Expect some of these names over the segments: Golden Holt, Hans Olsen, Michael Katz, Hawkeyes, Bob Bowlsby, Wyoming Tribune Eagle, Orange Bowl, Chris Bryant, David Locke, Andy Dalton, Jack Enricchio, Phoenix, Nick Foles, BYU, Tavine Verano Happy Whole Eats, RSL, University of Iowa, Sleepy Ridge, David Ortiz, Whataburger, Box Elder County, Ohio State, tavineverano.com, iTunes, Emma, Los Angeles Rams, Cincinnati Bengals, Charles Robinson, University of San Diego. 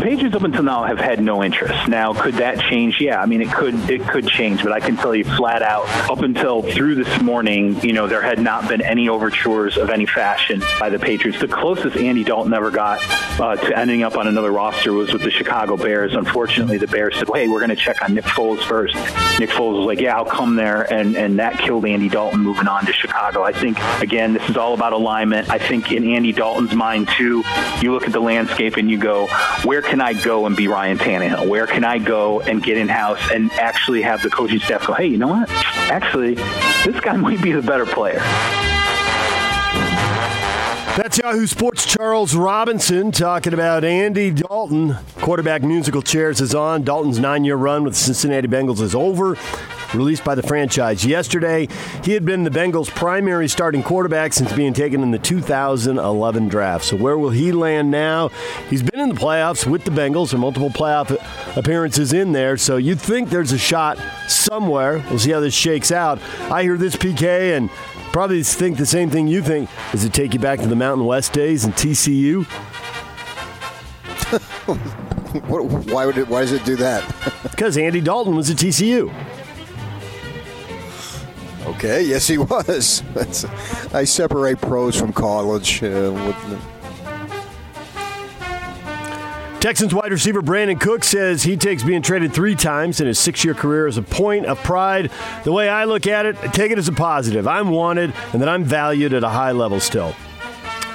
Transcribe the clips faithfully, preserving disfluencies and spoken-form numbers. Pages up until now have had no interest. Now, could that change? Yeah, I mean, it could it could change, but I can tell you flat out, up until through this morning, you know, there had not been any overtures of any fashion by the Patriots. The closest Andy Dalton ever got uh, to ending up on another roster was with the Chicago Bears. Unfortunately, the Bears said, hey, we're going to check on Nick Foles first. Nick Foles was like, yeah, I'll come there, and, and that killed Andy Dalton moving on to Chicago. I think, again, this is all about alignment. I think in Andy Dalton's mind, too, you look at the landscape and you go, where can I go and be Ryan Tannehill? Where can I go and get in-house and actually have the coaching staff go, hey, you know what? Actually, this guy might be the better player. That's Yahoo Sports' Charles Robinson talking about Andy Dalton. Quarterback musical chairs is on. Dalton's nine-year run with the Cincinnati Bengals is over. Released by the franchise yesterday. He had been the Bengals' primary starting quarterback since being taken in the two thousand eleven draft. So where will he land now? He's been in the playoffs with the Bengals and multiple playoff appearances in there. So you'd think there's a shot somewhere. We'll see how this shakes out. I hear this, P K, and probably think the same thing you think. Does it take you back to the Mountain West days and T C U? Why would it, why does it do that? Because Andy Dalton was at T C U. Okay, yes, he was. That's, I separate pros from college. Uh, with the... Texans wide receiver Brandon Cook says he takes being traded three times in his six-year career as a point of pride. The way I look at it, I take it as a positive. I'm wanted and that I'm valued at a high level still.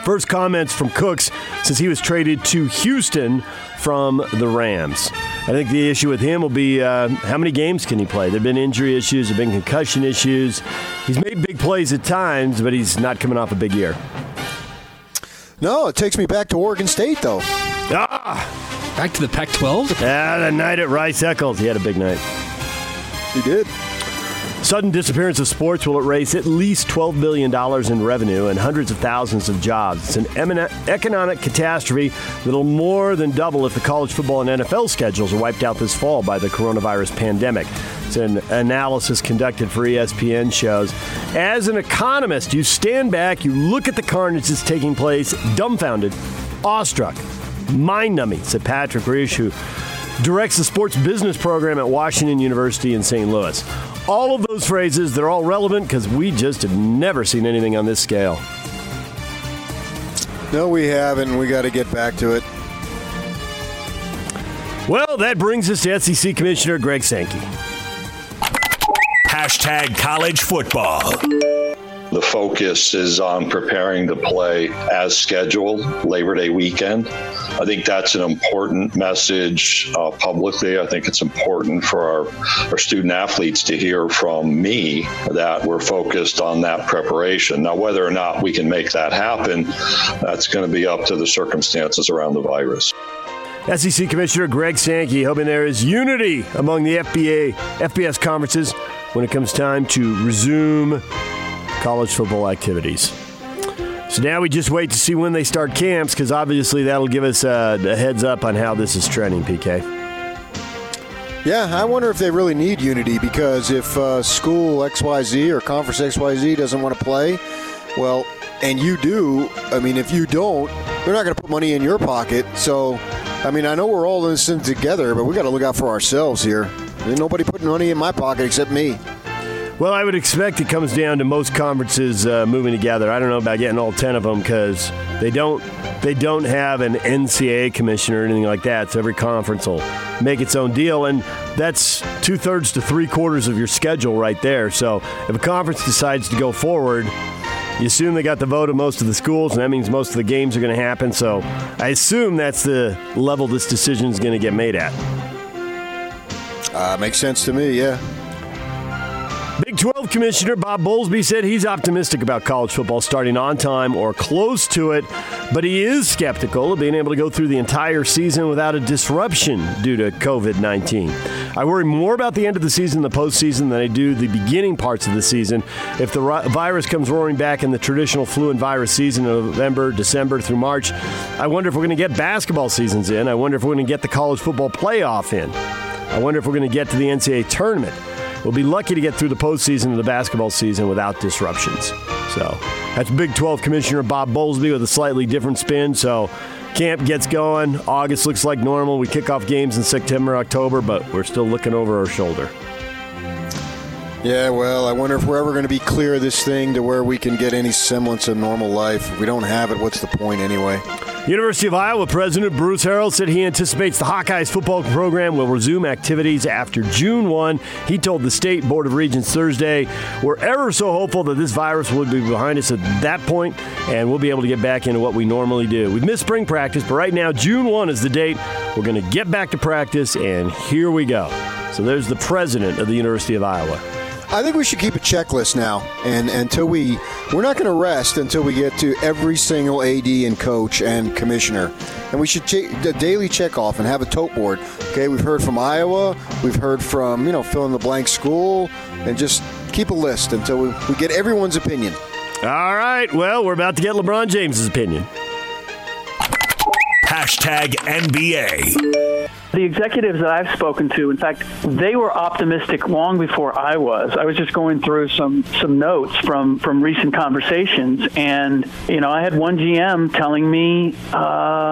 First comments from Cooks since he was traded to Houston from the Rams. I think the issue with him will be uh, how many games can he play? There have been injury issues. There have been concussion issues. He's made big plays at times, but he's not coming off a big year. No, it takes me back to Oregon State, though. Ah, back to the Pac twelve? Yeah, the night at Rice-Eccles. He had a big night. He did. Sudden disappearance of sports will erase at least twelve billion dollars in revenue and hundreds of thousands of jobs. It's an economic catastrophe that will more than double if the college football and N F L schedules are wiped out this fall by the coronavirus pandemic. It's an analysis conducted for E S P N shows. As an economist, you stand back, you look at the carnage that's taking place, dumbfounded, awestruck, mind-numbing, said Patrick Reich, who directs the sports business program at Washington University in Saint Louis. All of those phrases, they're all relevant because we just have never seen anything on this scale. No, we haven't. We got to get back to it. Well, that brings us to S E C Commissioner Greg Sankey. Hashtag college football. The focus is on preparing to play as scheduled Labor Day weekend. I think that's an important message uh, publicly. I think it's important for our, our student athletes to hear from me that we're focused on that preparation. Now, whether or not we can make that happen, that's going to be up to the circumstances around the virus. S E C Commissioner Greg Sankey hoping there is unity among the F B A, F B S conferences when it comes time to resume college football activities. So now we just wait to see when they start camps, because obviously that'll give us a, a heads up on how this is trending, P K. Yeah, I wonder if they really need unity, because if uh, school X Y Z or conference X Y Z doesn't want to play, well, and you do, I mean, if you don't, they're not going to put money in your pocket. So, I mean, I know we're all in this thing together, but we got to look out for ourselves here. Ain't nobody putting money in my pocket except me. Well, I would expect it comes down to most conferences uh, moving together. I don't know about getting all ten of them because they don't they don't have an N C double A commissioner or anything like that. So every conference will make its own deal, and that's two-thirds to three-quarters of your schedule right there. So if a conference decides to go forward, you assume they got the vote of most of the schools, and that means most of the games are going to happen. So I assume that's the level this decision is going to get made at. Uh, makes sense to me, yeah. Big twelve Commissioner Bob Bowlsby said he's optimistic about college football starting on time or close to it, but he is skeptical of being able to go through the entire season without a disruption due to covid nineteen. I worry more about the end of the season, the postseason, than I do the beginning parts of the season. If the virus comes roaring back in the traditional flu and virus season of November, December through March, I wonder if we're going to get basketball seasons in. I wonder if we're going to get the college football playoff in. I wonder if we're going to get to the N C double A tournament. We'll be lucky to get through the postseason of the basketball season without disruptions. So that's Big twelve Commissioner Bob Bowlsby with a slightly different spin. So camp gets going. August looks like normal. We kick off games in September, October, but we're still looking over our shoulder. Yeah, well, I wonder if we're ever going to be clear of this thing to where we can get any semblance of normal life. If we don't have it, what's the point anyway? University of Iowa President Bruce Harrell said he anticipates the Hawkeyes football program will resume activities after June first. He told the State Board of Regents Thursday, "We're ever so hopeful that this virus will be behind us at that point, and we'll be able to get back into what we normally do. We've missed spring practice, but right now June first is the date. We're going to get back to practice, and here we go." So there's the president of the University of Iowa. I think we should keep a checklist now, and until we we're not going to rest until we get to every single A D and coach and commissioner, and we should take a daily check off and have a tote board. Okay, we've heard from Iowa, we've heard from you know fill in the blank school, and just keep a list until we, we get everyone's opinion. All right, well, we're about to get LeBron James's opinion. Hashtag N B A. The executives that I've spoken to, in fact, they were optimistic long before I was. I was just going through some, some notes from, from recent conversations. And, you know, I had one G M telling me, uh,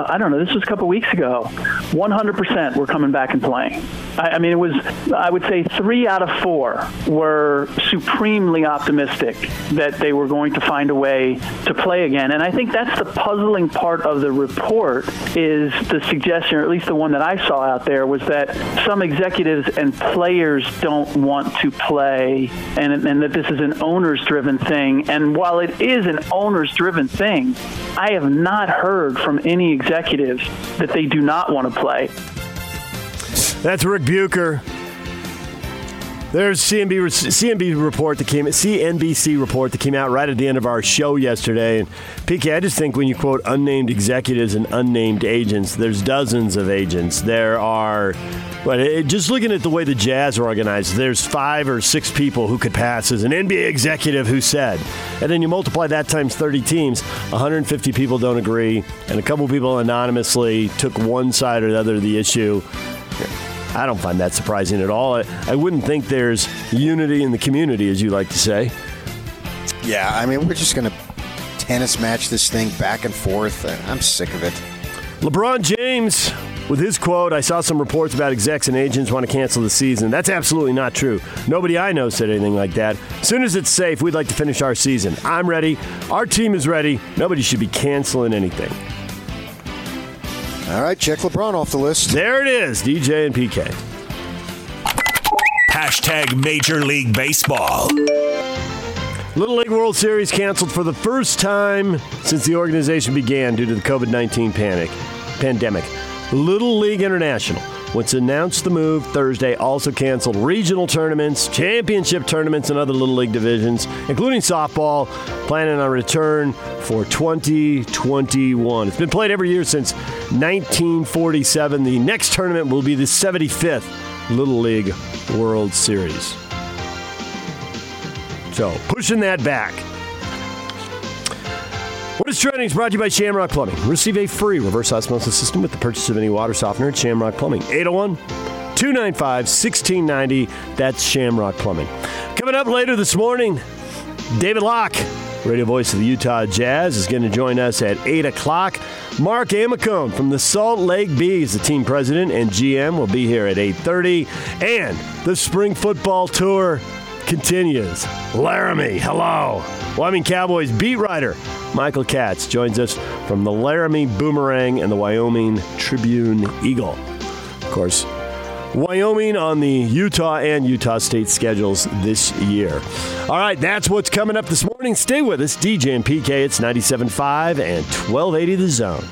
I don't know, this was a couple weeks ago, one hundred percent were coming back and playing. I, I mean, it was, I would say three out of four were supremely optimistic that they were going to find a way to play again. And I think that's the puzzling part of the report is the suggestion, or at least the one that I saw out there, was that some executives and players don't want to play, and, and that this is an owners-driven thing. And while it is an owners-driven thing, I have not heard from any executives that they do not want to play. That's Rick Bucher. There's C N B C report that came C N B C report that came out right at the end of our show yesterday. And P K, I just think when you quote unnamed executives and unnamed agents, there's dozens of agents. There are, but it, just looking at the way the Jazz are organized, there's five or six people who could pass as an N B A executive who said, and then you multiply that times thirty teams, one hundred fifty people don't agree, and a couple people anonymously took one side or the other of the issue. I don't find that surprising at all. I, I wouldn't think there's unity in the community, as you like to say. Yeah, I mean, we're just going to tennis match this thing back and forth. I'm sick of it. LeBron James, with his quote, "I saw some reports about execs and agents want to cancel the season. That's absolutely not true. Nobody I know said anything like that. As soon as it's safe, we'd like to finish our season. I'm ready. Our team is ready. Nobody should be canceling anything." All right, check LeBron off the list. There it is, D J and P K. Hashtag Major League Baseball. Little League World Series canceled for the first time since the organization began due to the covid nineteen panic pandemic. Little League International, which announced the move Thursday, also canceled regional tournaments, championship tournaments, and other Little League divisions, including softball, planning on return for twenty twenty-one. It's been played every year since nineteen forty-seven. The next tournament will be the seventy-fifth Little League World Series. So, pushing that back. What is Trending is brought to you by Shamrock Plumbing. Receive a free reverse osmosis system with the purchase of any water softener at Shamrock Plumbing. eight oh one, two nine five, one six nine oh. That's Shamrock Plumbing. Coming up later this morning, David Locke, radio voice of the Utah Jazz, is going to join us at eight o'clock. Mark Amicone from the Salt Lake Bees, the team president and G M, will be here at eight thirty. And the spring football tour continues. Laramie, hello. Wyoming Cowboys beat writer Michael Katz joins us from the Laramie Boomerang and the Wyoming Tribune Eagle. Of course, Wyoming on the Utah and Utah State schedules this year. All right, that's what's coming up this morning. Stay with us, D J and P K. It's ninety-seven point five and twelve eighty The Zone.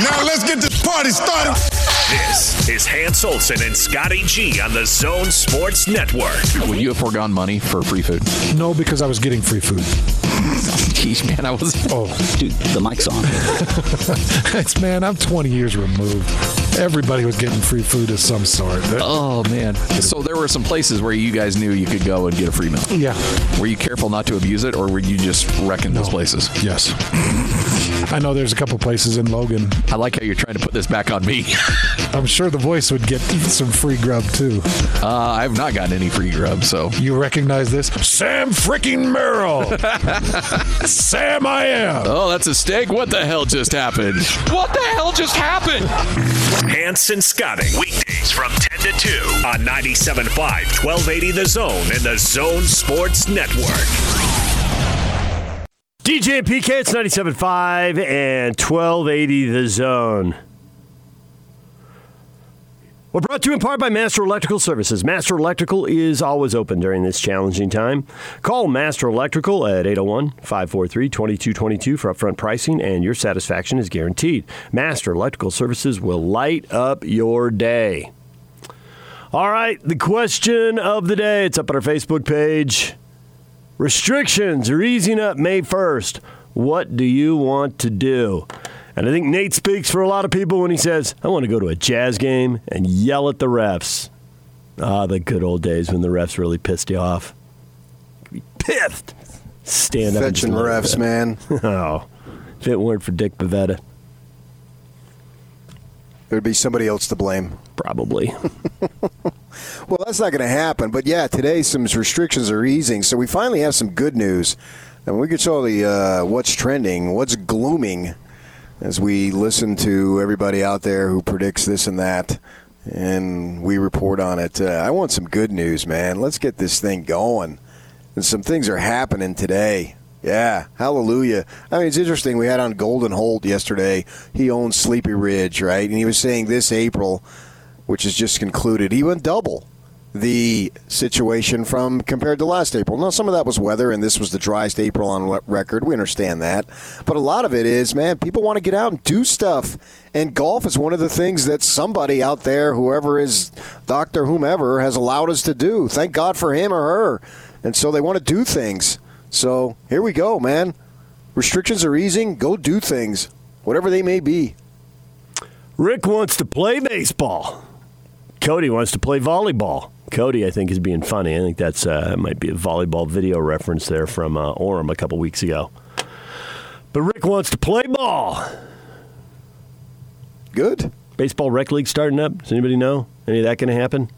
Now let's get this party started. This is Hans Olsen and Scotty G on the Zone Sports Network. Would you have foregone money for free food? No, because I was getting free food. Jeez, man, I was. Oh, dude, the mic's on. It's man, I'm twenty years removed. Everybody was getting free food of some sort. Oh man! So there were some places where you guys knew you could go and get a free meal. Yeah. Were you careful not to abuse it, or were you just wrecking no. those places? Yes. I know there's a couple places in Logan. I like how you're trying to put this back on me. I'm sure the voice would get some free grub too. Uh, I've not gotten any free grub, so you recognize this, Sam Frickin' Merrill. Sam, I am. Oh, that's a steak. What the hell just happened? What the hell just happened? Hanson Scotting. Weekdays from ten to two on ninety-seven point five, twelve eighty The Zone and The Zone Sports Network. D J and P K, it's ninety-seven point five and twelve eighty The Zone. We're brought to you in part by Master Electrical Services. Master Electrical is always open during this challenging time. Call Master Electrical at eight oh one, five four three, two two two two for upfront pricing, and your satisfaction is guaranteed. Master Electrical Services will light up your day. All right, the question of the day. It's up on our Facebook page. Restrictions are easing up May first. What do you want to do? And I think Nate speaks for a lot of people when he says, I want to go to a Jazz game and yell at the refs. Ah, the good old days when the refs really pissed you off. Piffed. Stand up. Fetching refs, man. Oh, if it weren't for Dick Bavetta. There'd be somebody else to blame. Probably. Well, that's not going to happen. But, yeah, today some restrictions are easing. So we finally have some good news. And when we get to all the uh, what's trending, what's glooming, as we listen to everybody out there who predicts this and that, and we report on it. Uh, I want some good news, man. Let's get this thing going. And some things are happening today. Yeah, hallelujah. I mean, it's interesting. We had on Golden Holt yesterday. He owns Sleepy Ridge, right? And he was saying this April, which is just concluded, he went double the situation from compared to last April. Now, some of that was weather, and this was the driest April on record. We understand that. But a lot of it is, man, people want to get out and do stuff. And golf is one of the things that somebody out there, whoever is doctor, whomever, has allowed us to do. Thank God for him or her. And so they want to do things. So here we go, man. Restrictions are easing. Go do things, whatever they may be. Rick wants to play baseball. Cody wants to play volleyball. Cody, I think, is being funny. I think that's uh, might be a volleyball video reference there from uh, Orem a couple weeks ago. But Rick wants to play ball. Good. Baseball rec league starting up. Does anybody know any of that going to happen?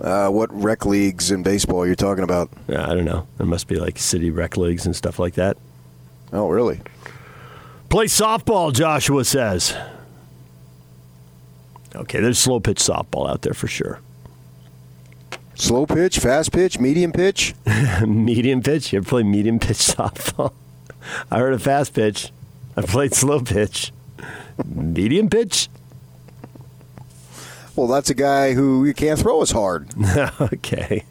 Uh, what rec leagues in baseball are you talking about? Uh, I don't know. There must be like city rec leagues and stuff like that. Oh, really? Play softball, Joshua says. Okay, there's slow pitch softball out there for sure. Slow pitch, fast pitch, medium pitch? Medium pitch? You ever play medium pitch softball? I heard a fast pitch. I played slow pitch. Medium pitch? Well, that's a guy who you can't throw as hard. Okay.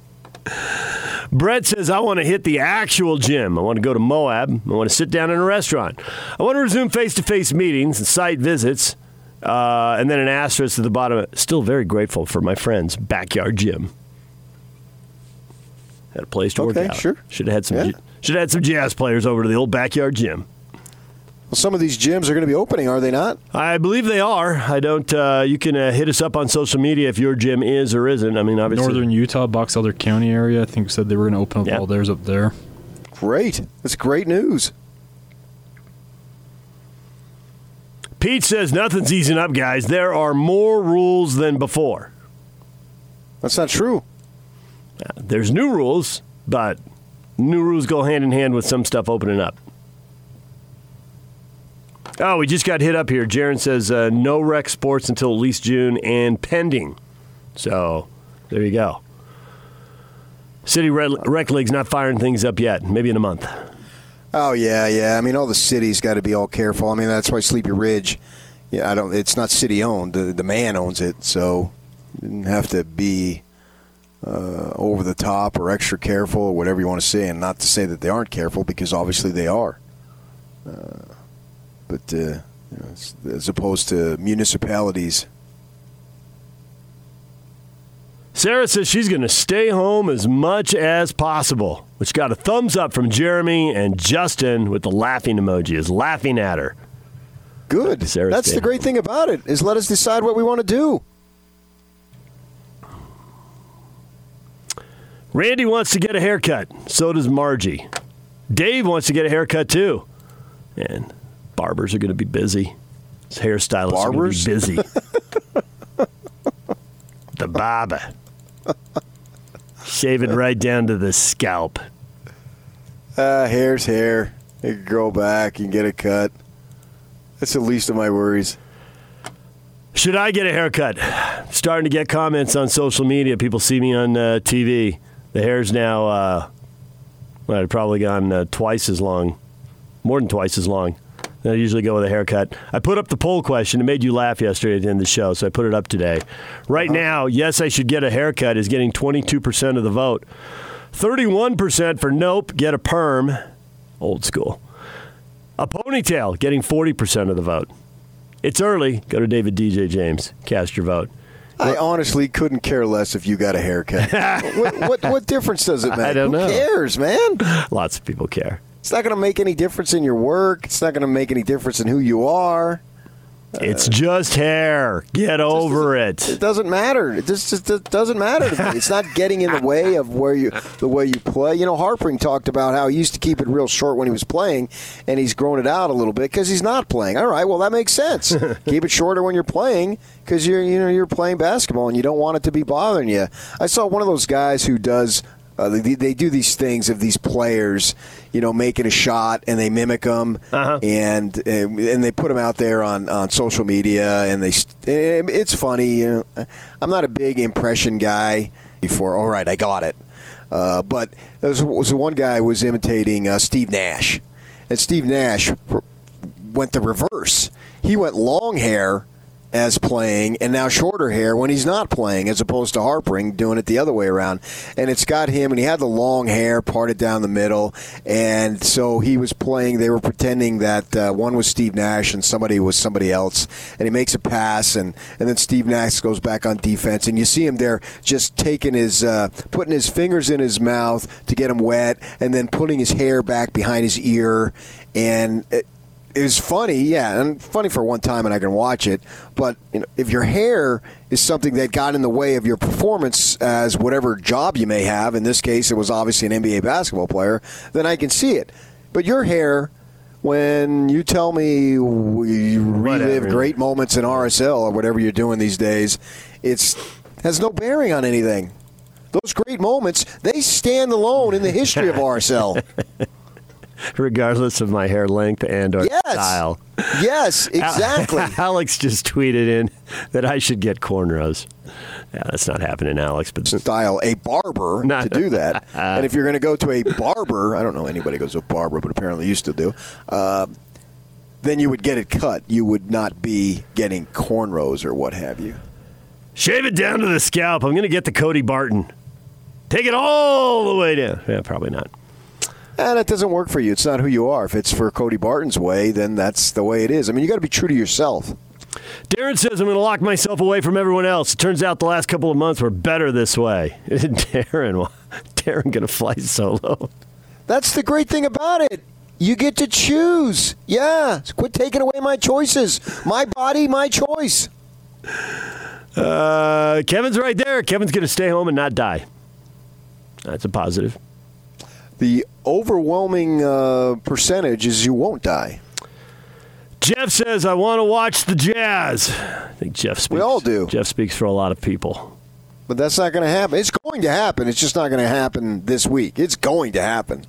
Brett says, I want to hit the actual gym. I want to go to Moab. I want to sit down in a restaurant. I want to resume face-to-face meetings and site visits. Uh, and then an asterisk at the bottom. Still very grateful for my friend's backyard gym. Had a place to okay, work out. Sure. Should have had some. Yeah. Should have had some Jazz players over to the old backyard gym. Well, some of these gyms are going to be opening, are they not? I believe they are. I don't. Uh, you can uh, hit us up on social media if your gym is or isn't. I mean, obviously, Northern Utah, Box Elder County area. I think said they were going to open up yeah. all theirs up there. Great. That's great news. Pete says, nothing's easing up, guys. There are more rules than before. That's not true. There's new rules, but new rules go hand in hand with some stuff opening up. Oh, we just got hit up here. Jaron says, uh, no rec sports until at least June and pending. So, there you go. City Rec League's not firing things up yet. Maybe in a month. Oh, yeah, yeah. I mean, all the cities got to be all careful. I mean, that's why Sleepy Ridge, yeah, I don't. It's not city-owned. The, the man owns it, so you didn't have to be uh, over the top or extra careful or whatever you want to say, and not to say that they aren't careful because obviously they are. Uh, but uh, you know, as opposed to municipalities Sarah says she's going to stay home as much as possible, which got a thumbs up from Jeremy, and Justin with the laughing emoji is laughing at her. Good. Sarah, that's the great home. Thing about it is let us decide what we want to do. Randy wants to get a haircut. So does Margie. Dave wants to get a haircut, too. And barbers are going to be busy. His hairstylists are going to be busy. The barber. Shaving right down to the scalp. Uh, hair's hair. You can grow back. You can get a cut. That's the least of my worries. Should I get a haircut? Starting to get comments on social media. People see me on uh, T V. The hair's now, uh, well, I've probably gone uh, twice as long, more than twice as long. I usually go with a haircut. I put up the poll question. It made you laugh yesterday at the end of the show, so I put it up today. Right uh-huh. now, yes, I should get a haircut is getting twenty-two percent of the vote. thirty-one percent for nope, get a perm. Old school. A ponytail getting forty percent of the vote. It's early. Go to David D J James. Cast your vote. I honestly couldn't care less if you got a haircut. what, what, what difference does it make? I don't know. Who cares, man? Lots of people care. It's not going to make any difference in your work. It's not going to make any difference in who you are. It's uh, just hair. Get over it. It doesn't matter. It just, just it doesn't matter to me. It's not getting in the way of where you the way you play. You know, Harpering talked about how he used to keep it real short when he was playing, and he's grown it out a little bit because he's not playing. All right, well, that makes sense. Keep it shorter when you're playing because you're you know you're playing basketball and you don't want it to be bothering you. I saw one of those guys who does. Uh, they, they do these things of these players, you know, making a shot, and they mimic them, uh-huh. and, and and they put them out there on, on social media, and they it's funny. You know, I'm not a big impression guy. Before, all right, I got it. Uh, but there was, was the one guy who was imitating uh, Steve Nash, and Steve Nash went the reverse. He went long hair as playing, and now shorter hair when he's not playing, as opposed to Harpering doing it the other way around. And it's got him, and he had the long hair parted down the middle, and so he was playing. They were pretending that uh, one was Steve Nash and somebody was somebody else, and he makes a pass, and, and then Steve Nash goes back on defense, and you see him there just taking his, uh, putting his fingers in his mouth to get him wet, and then putting his hair back behind his ear, and it, It was funny, yeah, and funny for one time, and I can watch it. But you know, if your hair is something that got in the way of your performance as whatever job you may have, in this case it was obviously an N B A basketball player, then I can see it. But your hair, when you tell me we whatever. relive great moments in R S L or whatever you're doing these days, it's has no bearing on anything. Those great moments, they stand alone in the history of R S L. Regardless of my hair length and or yes. style. Yes, exactly. Alex just tweeted in that I should get cornrows. Yeah, that's not happening, Alex. But style a barber not, to do that. Uh, and if you're going to go to a barber, I don't know anybody goes to a barber, but apparently used to do, uh, then you would get it cut. You would not be getting cornrows or what have you. Shave it down to the scalp. I'm going to get the Cody Barton. Take it all the way down. Yeah, probably not. And it doesn't work for you. It's not who you are. If it's for Cody Barton's way, then that's the way it is. I mean, you got to be true to yourself. Darren says, I'm going to lock myself away from everyone else. It turns out the last couple of months were better this way. Darren, Darren going to fly solo. That's the great thing about it. You get to choose. Yeah. Quit taking away my choices. My body, my choice. Uh, Kevin's right there. Kevin's going to stay home and not die. That's a positive. The overwhelming uh, percentage is you won't die. Jeff says, I want to watch the Jazz. I think Jeff speaks. We all do. Jeff speaks for a lot of people. But that's not going to happen. It's going to happen. It's just not going to happen this week. It's going to happen.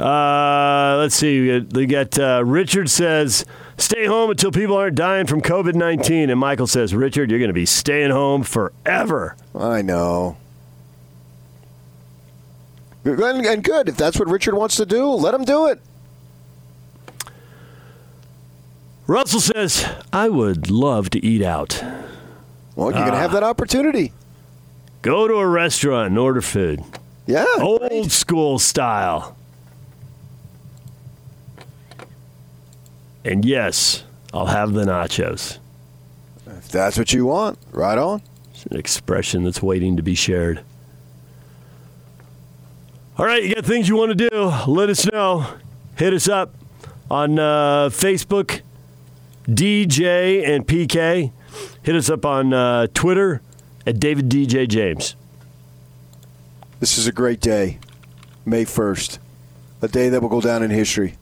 Uh, let's see. We got uh, Richard says, stay home until people aren't dying from COVID nineteen. And Michael says, Richard, you're going to be staying home forever. I know. And, and good. If that's what Richard wants to do, let him do it. Russell says, I would love to eat out. Well, you're uh, going to have that opportunity. Go to a restaurant and order food. Yeah. Old right. school style. And yes, I'll have the nachos. Uh, If that's what you want, right on. It's an expression that's waiting to be shared. All right, you got things you want to do, let us know. Hit us up on uh, Facebook, D J and P K. Hit us up on uh, Twitter at David D J James. This is a great day, May first, a day that will go down in history.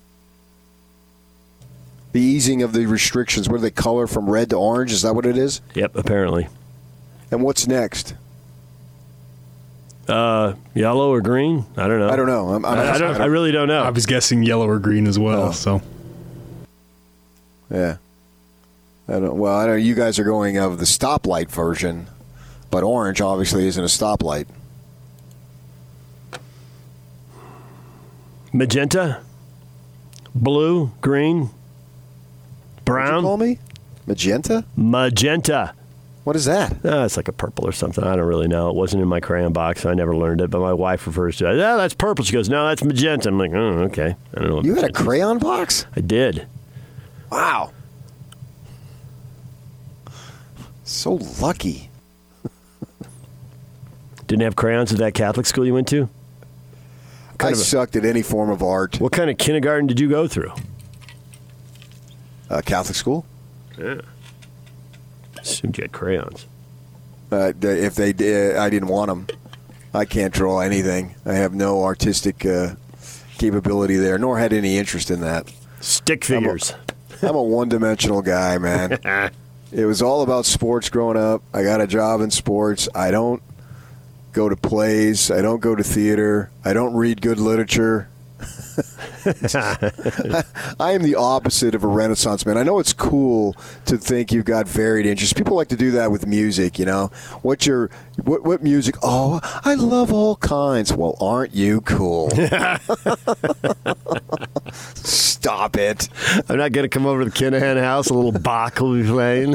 The easing of the restrictions. What do they color from red to orange? Is that what it is? Yep, apparently. And what's next? Uh, yellow or green? I don't know. I don't know. I'm, I'm I, I, don't, I really don't know. I was guessing yellow or green as well. Oh. So, yeah. I don't. Well, I know you guys are going of the stoplight version, but orange obviously isn't a stoplight. Magenta, blue, green. Brown. What did you call me? Magenta? Magenta. What is that? Uh, it's like a purple or something. I don't really know. It wasn't in my crayon box. So I never learned it, but my wife refers to it. Oh, that's purple. She goes, no, that's magenta. I'm like, oh, okay. I don't know. You had a crayon box? I did. Wow. So lucky. Didn't have crayons at that Catholic school you went to? I sucked at any form of art. What kind of kindergarten did you go through? Uh, Catholic school? Yeah. Assumed you had crayons. Uh, if they did, I didn't want them. I can't draw anything. I have no artistic uh, capability there, nor had any interest in that. Stick figures. I'm a, I'm a one-dimensional guy, man. It was all about sports growing up. I got a job in sports. I don't go to plays. I don't go to theater. I don't read good literature. I, I am the opposite of a Renaissance man. I know it's cool to think you've got varied interests. People like to do that with music, you know. What's your what what music? Oh, I love all kinds. Well, aren't you cool? Stop it. I'm not going to come over to the Kinahan house. A little Bach will be playing.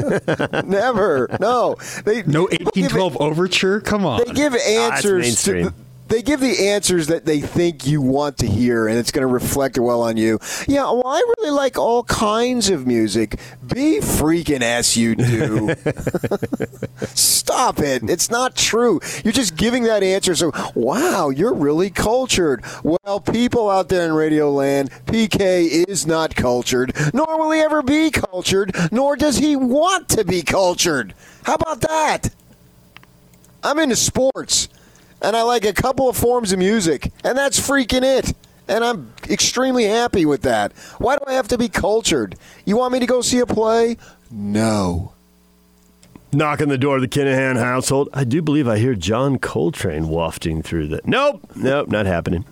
Never. No. They no eighteen twelve give, overture. Come on. They give answers ah, to. The, They give the answers that they think you want to hear, and it's going to reflect well on you. Yeah, well, I really like all kinds of music. Be freaking ass you do. Stop it. It's not true. You're just giving that answer. So, wow, you're really cultured. Well, people out there in Radio Land, P K is not cultured, nor will he ever be cultured, nor does he want to be cultured. How about that? I'm into sports. And I like a couple of forms of music, and that's freaking it. And I'm extremely happy with that. Why do I have to be cultured? You want me to go see a play? No. Knock on the door of the Kinahan household. I do believe I hear John Coltrane wafting through that. Nope. Nope, not happening.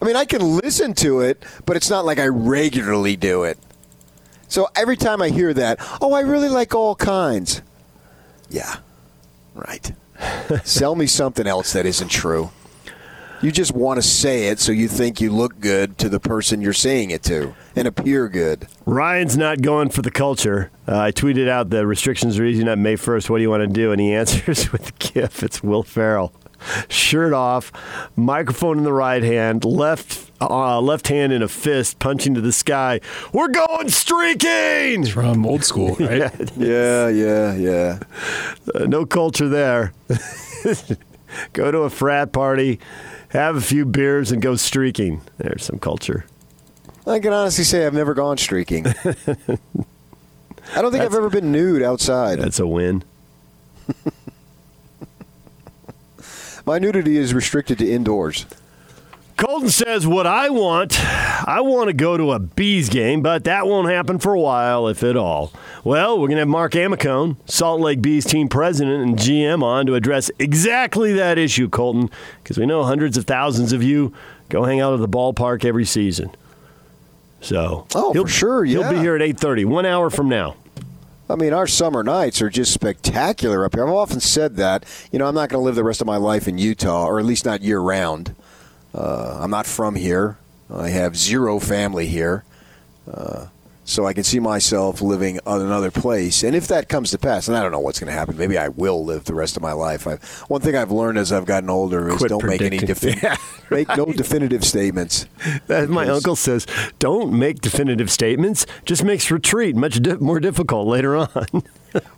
I mean, I can listen to it, but it's not like I regularly do it. So every time I hear that, oh, I really like all kinds. Yeah, right. Sell me something else that isn't true. You just want to say it so you think you look good to the person you're saying it to and appear good. Ryan's not going for the culture. Uh, I tweeted out the restrictions are easing up May first. What do you want to do? And he answers with a gif. It's Will Ferrell. Shirt off, microphone in the right hand, left uh, left hand in a fist, punching to the sky. We're going streaking! It's from old school, right? yeah, yeah, yeah. Uh, no culture there. Go to a frat party, have a few beers, and go streaking. There's some culture. I can honestly say I've never gone streaking. I don't think that's, I've ever been nude outside. That's a win. My nudity is restricted to indoors. Colton says, what I want, I want to go to a Bees game, but that won't happen for a while, if at all. Well, we're going to have Mark Amicone, Salt Lake Bees team president and G M, on to address exactly that issue, Colton, because we know hundreds of thousands of you go hang out at the ballpark every season. So, oh, for sure, yeah. He'll be here at eight thirty, one hour from now. I mean, our summer nights are just spectacular up here. I've often said that. You know, I'm not going to live the rest of my life in Utah, or at least not year-round. Uh, I'm not from here. I have zero family here. Uh, so I can see myself living on another place. And if that comes to pass, and I don't know what's going to happen, maybe I will live the rest of my life. I've, one thing I've learned as I've gotten older is Quit don't make any defi- yeah, right. make no definitive statements. That, my uncle says, don't make definitive statements. Just makes retreat much di- more difficult later on.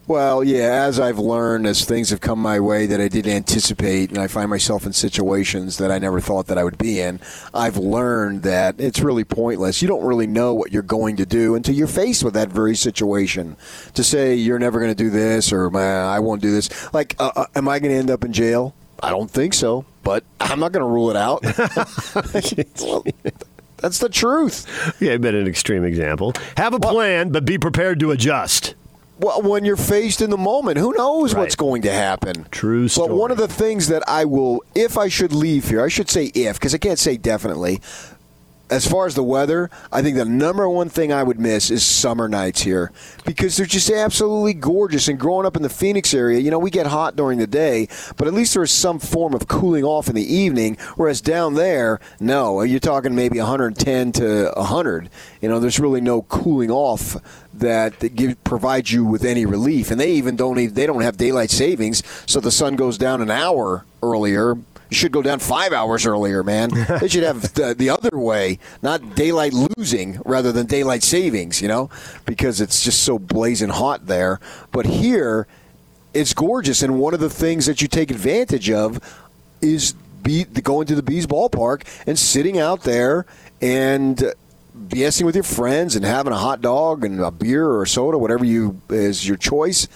Well, yeah, as I've learned, as things have come my way that I didn't anticipate, and I find myself in situations that I never thought that I would be in, I've learned that it's really pointless. You don't really know what you're going to do until you're faced with that very situation. To say you're never going to do this or I won't do this, like, uh, uh, am I going to end up in jail? I don't think so, but I'm not going to rule it out. Well, that's the truth. Yeah, but an extreme example. Have a well, plan, but be prepared to adjust. Well, when you're faced in the moment, who knows right. what's going to happen? True story. But one of the things that I will, if I should leave here, I should say if, because I can't say definitely. As far as the weather, I think the number one thing I would miss is summer nights here because they're just absolutely gorgeous. And growing up in the Phoenix area, you know, we get hot during the day, but at least there is some form of cooling off in the evening, whereas down there, no, you're talking maybe one ten to one hundred. You know, there's really no cooling off that, that give, provides you with any relief. And they even don't even, they don't have daylight savings, so the sun goes down an hour earlier. You should go down five hours earlier, man. They should have the, the other way, not daylight losing rather than daylight savings, you know, because it's just so blazing hot there. But here, it's gorgeous, and one of the things that you take advantage of is be, going to the Bees ballpark and sitting out there and uh, BSing with your friends and having a hot dog and a beer or a soda, whatever you is your choice.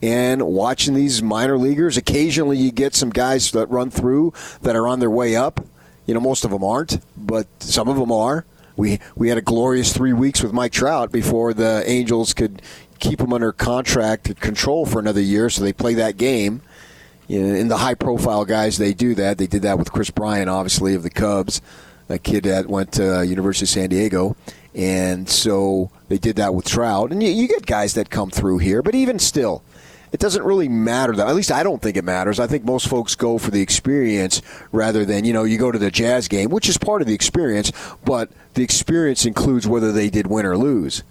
And watching these minor leaguers, occasionally you get some guys that run through that are on their way up. You know, most of them aren't, but some of them are. We we had a glorious three weeks with Mike Trout before the Angels could keep him under contract and control for another year, so they play that game. You know, in the high-profile guys, they do that. They did that with Chris Bryant, obviously, of the Cubs, a kid that went to University of San Diego. And so they did that with Trout. And you, you get guys that come through here, but even still, it doesn't really matter, though. At least I don't think it matters. I think most folks go for the experience rather than, you know, you go to the Jazz game, which is part of the experience, but the experience includes whether they did win or lose.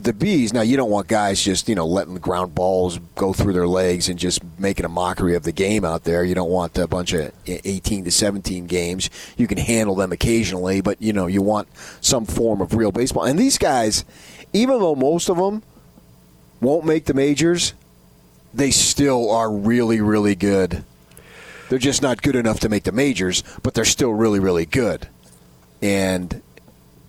The Bees, now you don't want guys just, you know, letting the ground balls go through their legs and just making a mockery of the game out there. You don't want a bunch of eighteen to seventeen games. You can handle them occasionally, but, you know, you want some form of real baseball. And these guys, even though most of them won't make the majors, they still are really, really good. They're just not good enough to make the majors, but they're still really, really good. And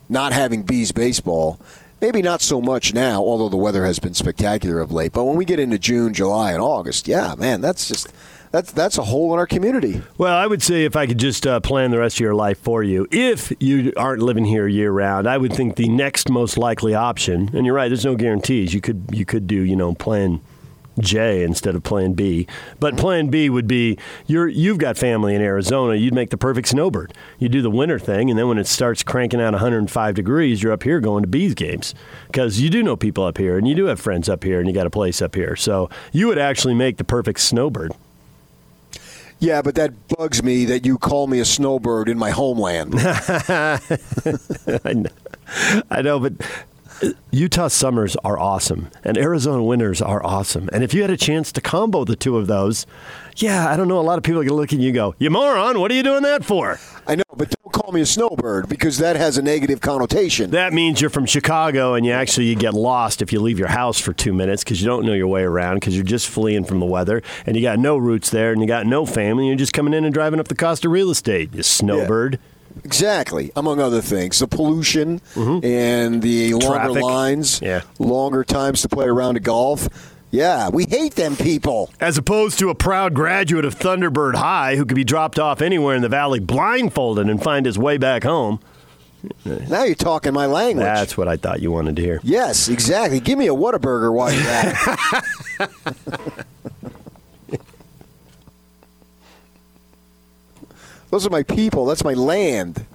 not having Bees baseball, maybe not so much now, although the weather has been spectacular of late. But when we get into June, July, and August, yeah, man, that's just that's that's a hole in our community. Well, I would say if I could just uh, plan the rest of your life for you, if you aren't living here year-round, I would think the next most likely option, and you're right, there's no guarantees. You could you could do, you know, plan J instead of plan B. But plan B would be you're, you've got family in Arizona. You'd make the perfect snowbird. You do the winter thing, and then when it starts cranking out one hundred five degrees, you're up here going to Bees games because you do know people up here, and you do have friends up here, and you got a place up here. So you would actually make the perfect snowbird. Yeah, but that bugs me that you call me a snowbird in my homeland. I know, I know, but Utah summers are awesome, and Arizona winters are awesome. And if you had a chance to combo the two of those, yeah, I don't know, a lot of people are going to look at you and go, you moron, what are you doing that for? I know, but don't call me a snowbird because that has a negative connotation. That means you're from Chicago and you actually you get lost if you leave your house for two minutes because you don't know your way around because you're just fleeing from the weather, and you got no roots there, and you got no family, and you're just coming in and driving up the cost of real estate, you snowbird. Yeah. Exactly, among other things. The pollution mm-hmm. and the longer Traffic. lines, yeah. longer times to play a round of golf. Yeah, we hate them people. As opposed to a proud graduate of Thunderbird High who could be dropped off anywhere in the valley blindfolded and find his way back home. Now you're talking my language. That's what I thought you wanted to hear. Yes, exactly. Give me a Whataburger while you're at it. Those are my people. That's my land.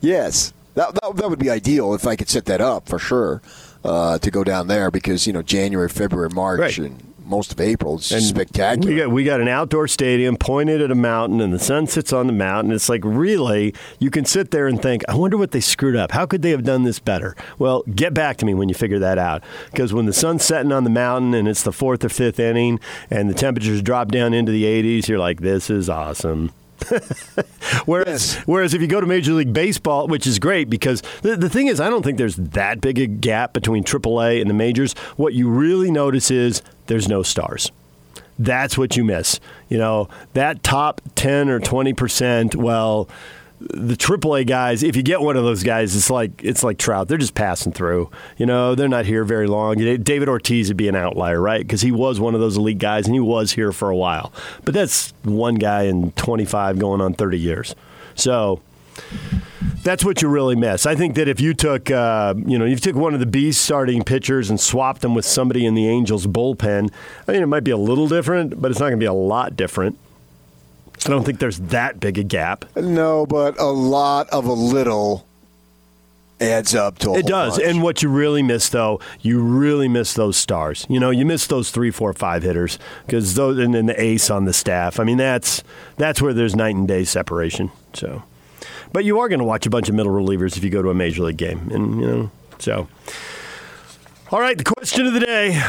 Yes. That, that that would be ideal if I could set that up for sure uh, to go down there because, you know, January, February, March, right. and most of April is and spectacular. We got, we got an outdoor stadium pointed at a mountain, and the sun sits on the mountain. It's like, really, you can sit there and think, I wonder what they screwed up. How could they have done this better? Well, get back to me when you figure that out because when the sun's setting on the mountain and it's the fourth or fifth inning and the temperatures drop down into the eighties, you're like, this is awesome. whereas, yes. whereas if you go to Major League Baseball, which is great, because the, the thing is, I don't think there's that big a gap between triple A and the majors. What you really notice is there's no stars. That's what you miss. You know, that top ten or twenty percent, well, the triple A guys, if you get one of those guys, it's like it's like Trout. They're just passing through. You know, they're not here very long. David Ortiz would be an outlier, right? Because he was one of those elite guys, and he was here for a while. But that's one guy in twenty-five going on thirty years. So that's what you really miss. I think that if you took, uh, you know, you took one of the Bees starting pitchers and swapped them with somebody in the Angels bullpen, I mean, it might be a little different, but it's not going to be a lot different. I don't think there's that big a gap. No, but a lot of a little adds up to a It does. Bunch. And what you really miss, though, you really miss those stars. You know, you miss those three, four, five hitters, because those, and then the ace on the staff. I mean, that's that's where there's night and day separation. So, but you are going to watch a bunch of middle relievers if you go to a major league game, and you know. So, all right, the question of the day: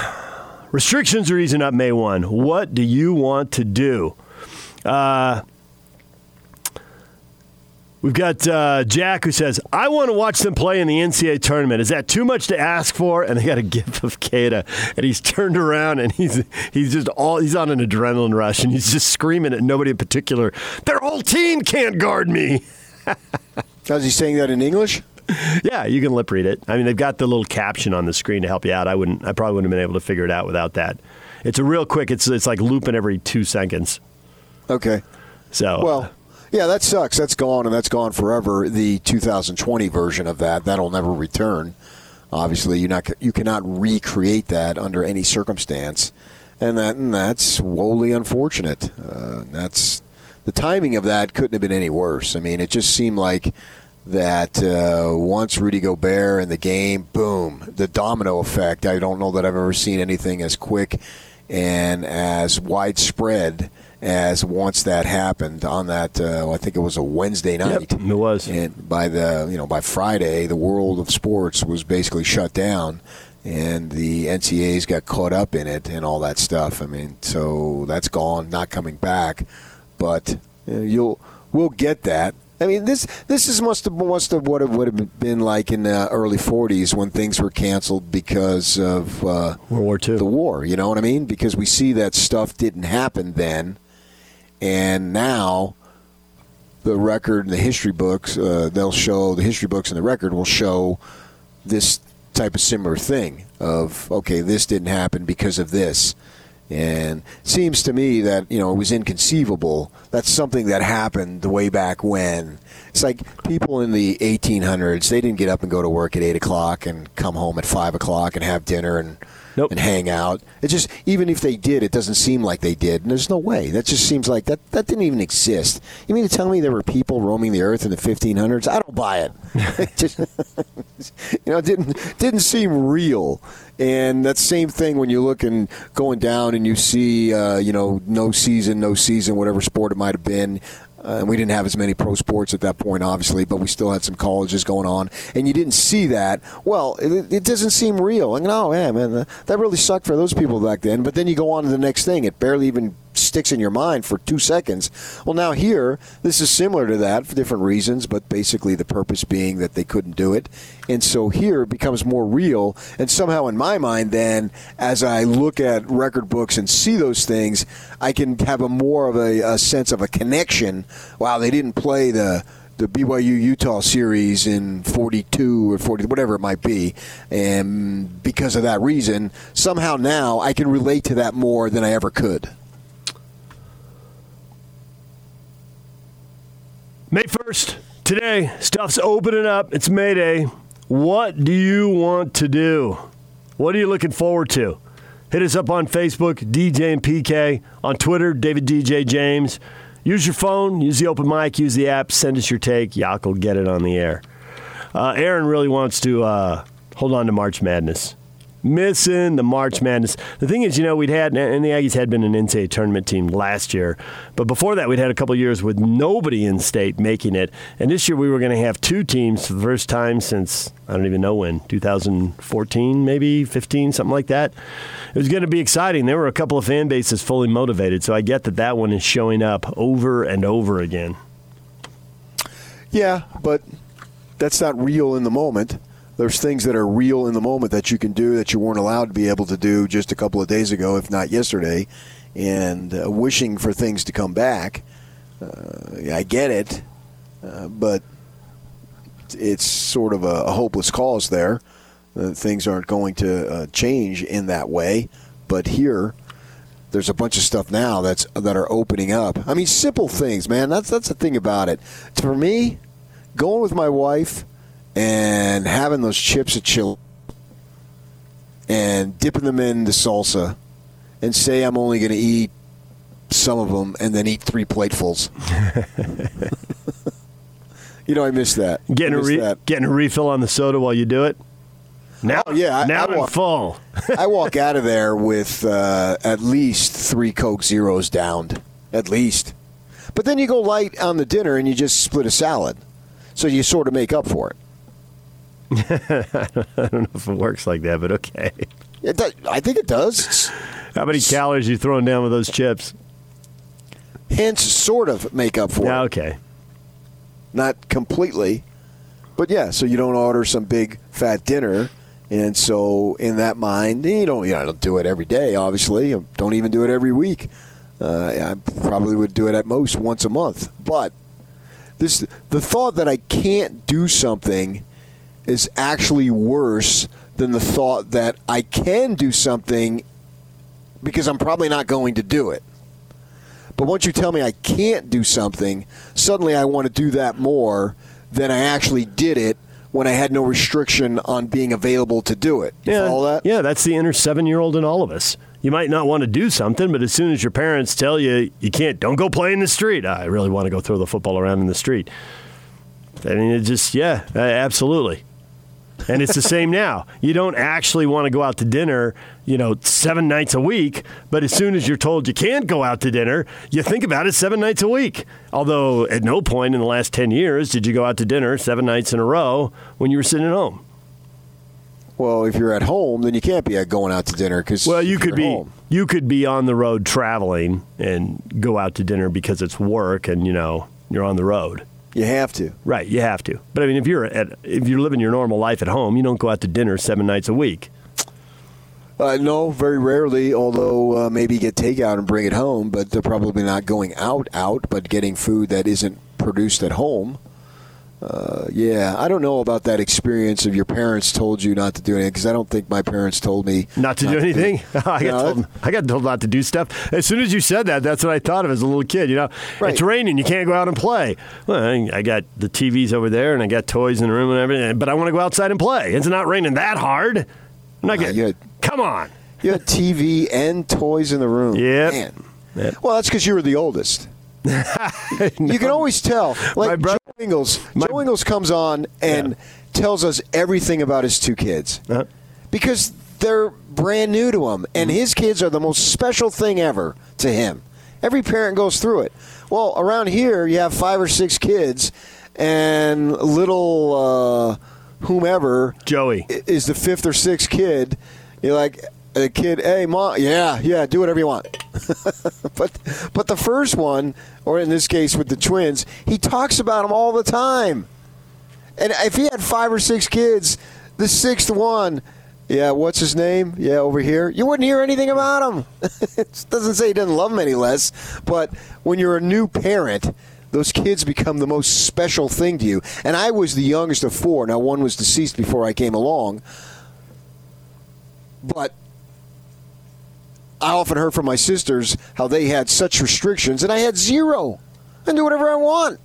restrictions are easing up May first. What do you want to do? Uh, we've got uh, Jack who says, I want to watch them play in the N C double A tournament. Is that too much to ask for? And they got a gif of Cada, and he's turned around, and he's he's just all he's on an adrenaline rush, and he's just screaming at nobody in particular. Their whole team can't guard me. How's he saying that in English? Yeah, you can lip read it. I mean, they've got the little caption on the screen to help you out. I wouldn't. I probably wouldn't have been able to figure it out without that. It's a real quick. It's it's like looping every two seconds. Okay. So well, yeah, that sucks. That's gone, and that's gone forever. The two thousand twenty version of that, that'll never return. Obviously, you not you cannot recreate that under any circumstance, and that and that's woefully unfortunate. Uh, that's the timing of that couldn't have been any worse. I mean, it just seemed like that uh, once Rudy Gobert in the game, boom, the domino effect. I don't know that I've ever seen anything as quick and as widespread as once that happened on that, uh, I think it was a Wednesday night. Yep, it was. And by the, you know, by Friday, the world of sports was basically shut down, and the N C double A's got caught up in it and all that stuff. I mean, so that's gone, not coming back. But you know, you'll we'll get that. I mean, this this is must have must have what it would have been like in the early forties when things were canceled because of uh, World War Two, the war. You know what I mean? Because we see that stuff didn't happen then. And now the record and the history books, uh, they'll show, the history books and the record will show this type of similar thing of, okay, this didn't happen because of this. And it seems to me that, you know, it was inconceivable. That's something that happened way back when. It's like people in the eighteen hundreds, they didn't get up and go to work at eight o'clock and come home at five o'clock and have dinner and Nope. and hang out. It just, even if they did, it doesn't seem like they did. And there's no way. That just seems like that, that didn't even exist. You mean to tell me there were people roaming the earth in the fifteen hundreds? I don't buy it. It just, you know, it didn't, didn't seem real. And that same thing when you're looking, going down and you see, uh, you know, no season, no season, whatever sport it might have been. Uh, and we didn't have as many pro sports at that point, obviously, but we still had some colleges going on. And you didn't see that. Well, it, it doesn't seem real. Like, no, yeah, man, that really sucked for those people back then. But then you go on to the next thing. It barely even sticks in your mind for two seconds. Well, now here, this is similar to that for different reasons, but basically the purpose being that they couldn't do it. And so here it becomes more real. And somehow in my mind then, as I look at record books and see those things, I can have a more of a, a sense of a connection. Wow, they didn't play the the B Y U-Utah series in forty-two or forty, whatever it might be. And because of that reason, somehow now I can relate to that more than I ever could. May first, today, stuff's opening up. It's May Day. What do you want to do? What are you looking forward to? Hit us up on Facebook, D J and P K. On Twitter, David D J James. Use your phone. Use the open mic. Use the app. Send us your take. Yak will get it on the air. Uh, Aaron really wants to uh, hold on to March Madness. missing the March Madness. The thing is, you know, we'd had, and the Aggies had been an N C double A tournament team last year, but before that we'd had a couple of years with nobody in state making it, and this year we were going to have two teams for the first time since, I don't even know when, two thousand fourteen maybe, fifteen, something like that. It was going to be exciting. There were a couple of fan bases fully motivated, so I get that that one is showing up over and over again. Yeah, but that's not real in the moment. There's things that are real in the moment that you can do that you weren't allowed to be able to do just a couple of days ago, if not yesterday, and uh, wishing for things to come back. Uh, I get it, uh, but it's sort of a, a hopeless cause there. Uh, things aren't going to uh, change in that way, but here there's a bunch of stuff now that's that are opening up. I mean, simple things, man. That's that's the thing about it. For me, going with my wife and having those chips of chili and dipping them in the salsa and say I'm only going to eat some of them and then eat three platefuls. You know, I miss that. Getting miss a re- that. Getting a refill on the soda while you do it. Now, oh, yeah, I, now I walk, I'm full. I walk out of there with uh, at least three Coke Zeros downed, at least. But then you go light on the dinner and you just split a salad, so you sort of make up for it. I don't know if it works like that, but okay. It does, I think it does. How many calories are you throwing down with those chips? Hence, sort of make up for yeah, it. Okay, not completely, but yeah. So you don't order some big fat dinner. And so, in that mind, you don't, you know, I don't do it every day, obviously. I don't even do it every week. Uh, I probably would do it at most once a month. But this, the thought that I can't do something is actually worse than the thought that I can do something because I'm probably not going to do it. But once you tell me I can't do something, suddenly I want to do that more than I actually did it when I had no restriction on being available to do it. You yeah, follow that? Yeah, that's the inner seven-year-old in all of us. You might not want to do something, but as soon as your parents tell you, you can't, don't go play in the street. I really want to go throw the football around in the street. I mean, it just, yeah, absolutely. And it's the same now. You don't actually want to go out to dinner, you know, seven nights a week, but as soon as you're told you can't go out to dinner, you think about it seven nights a week. Although at no point in the last ten years did you go out to dinner seven nights in a row when you were sitting at home. Well, if you're at home, then you can't be going out to dinner because well, you could be home. You could be on the road traveling and go out to dinner because it's work and, you know, you're on the road. You have to. Right, you have to. But, I mean, if you're at, if you're living your normal life at home, you don't go out to dinner seven nights a week. Uh, no, very rarely, although uh, maybe get takeout and bring it home. But they're probably not going out, out, but getting food that isn't produced at home. Uh, yeah, I don't know about that experience of your parents told you not to do anything, because I don't think my parents told me not to not do anything. To do, I, got told, I got told not to do stuff. As soon as you said that, that's what I thought of as a little kid. You know, right. It's raining, you can't go out and play. Well, I, I got the T Vs over there, and I got toys in the room and everything, but I want to go outside and play. It's not raining that hard. I'm not uh, getting, had, come on. You had T V and toys in the room. Yeah. Yep. Well, that's because you were the oldest. You no. can always tell. Like Joe Ingles, Joe Ingles comes on and yeah. tells us everything about his two kids uh-huh. because they're brand new to him, and his kids are the most special thing ever to him. Every parent goes through it. Well, around here you have five or six kids, and little uh, whomever Joey is the fifth or sixth kid. You're like. The kid, hey, mom, yeah, yeah, do whatever you want. but but the first one, or in this case with the twins, he talks about them all the time. And if he had five or six kids, the sixth one, yeah, what's his name? Yeah, over here. You wouldn't hear anything about him. It doesn't say he doesn't love him any less. But when you're a new parent, those kids become the most special thing to you. And I was the youngest of four. Now, one was deceased before I came along. But I often heard from my sisters how they had such restrictions, and I had zero. I do whatever I want.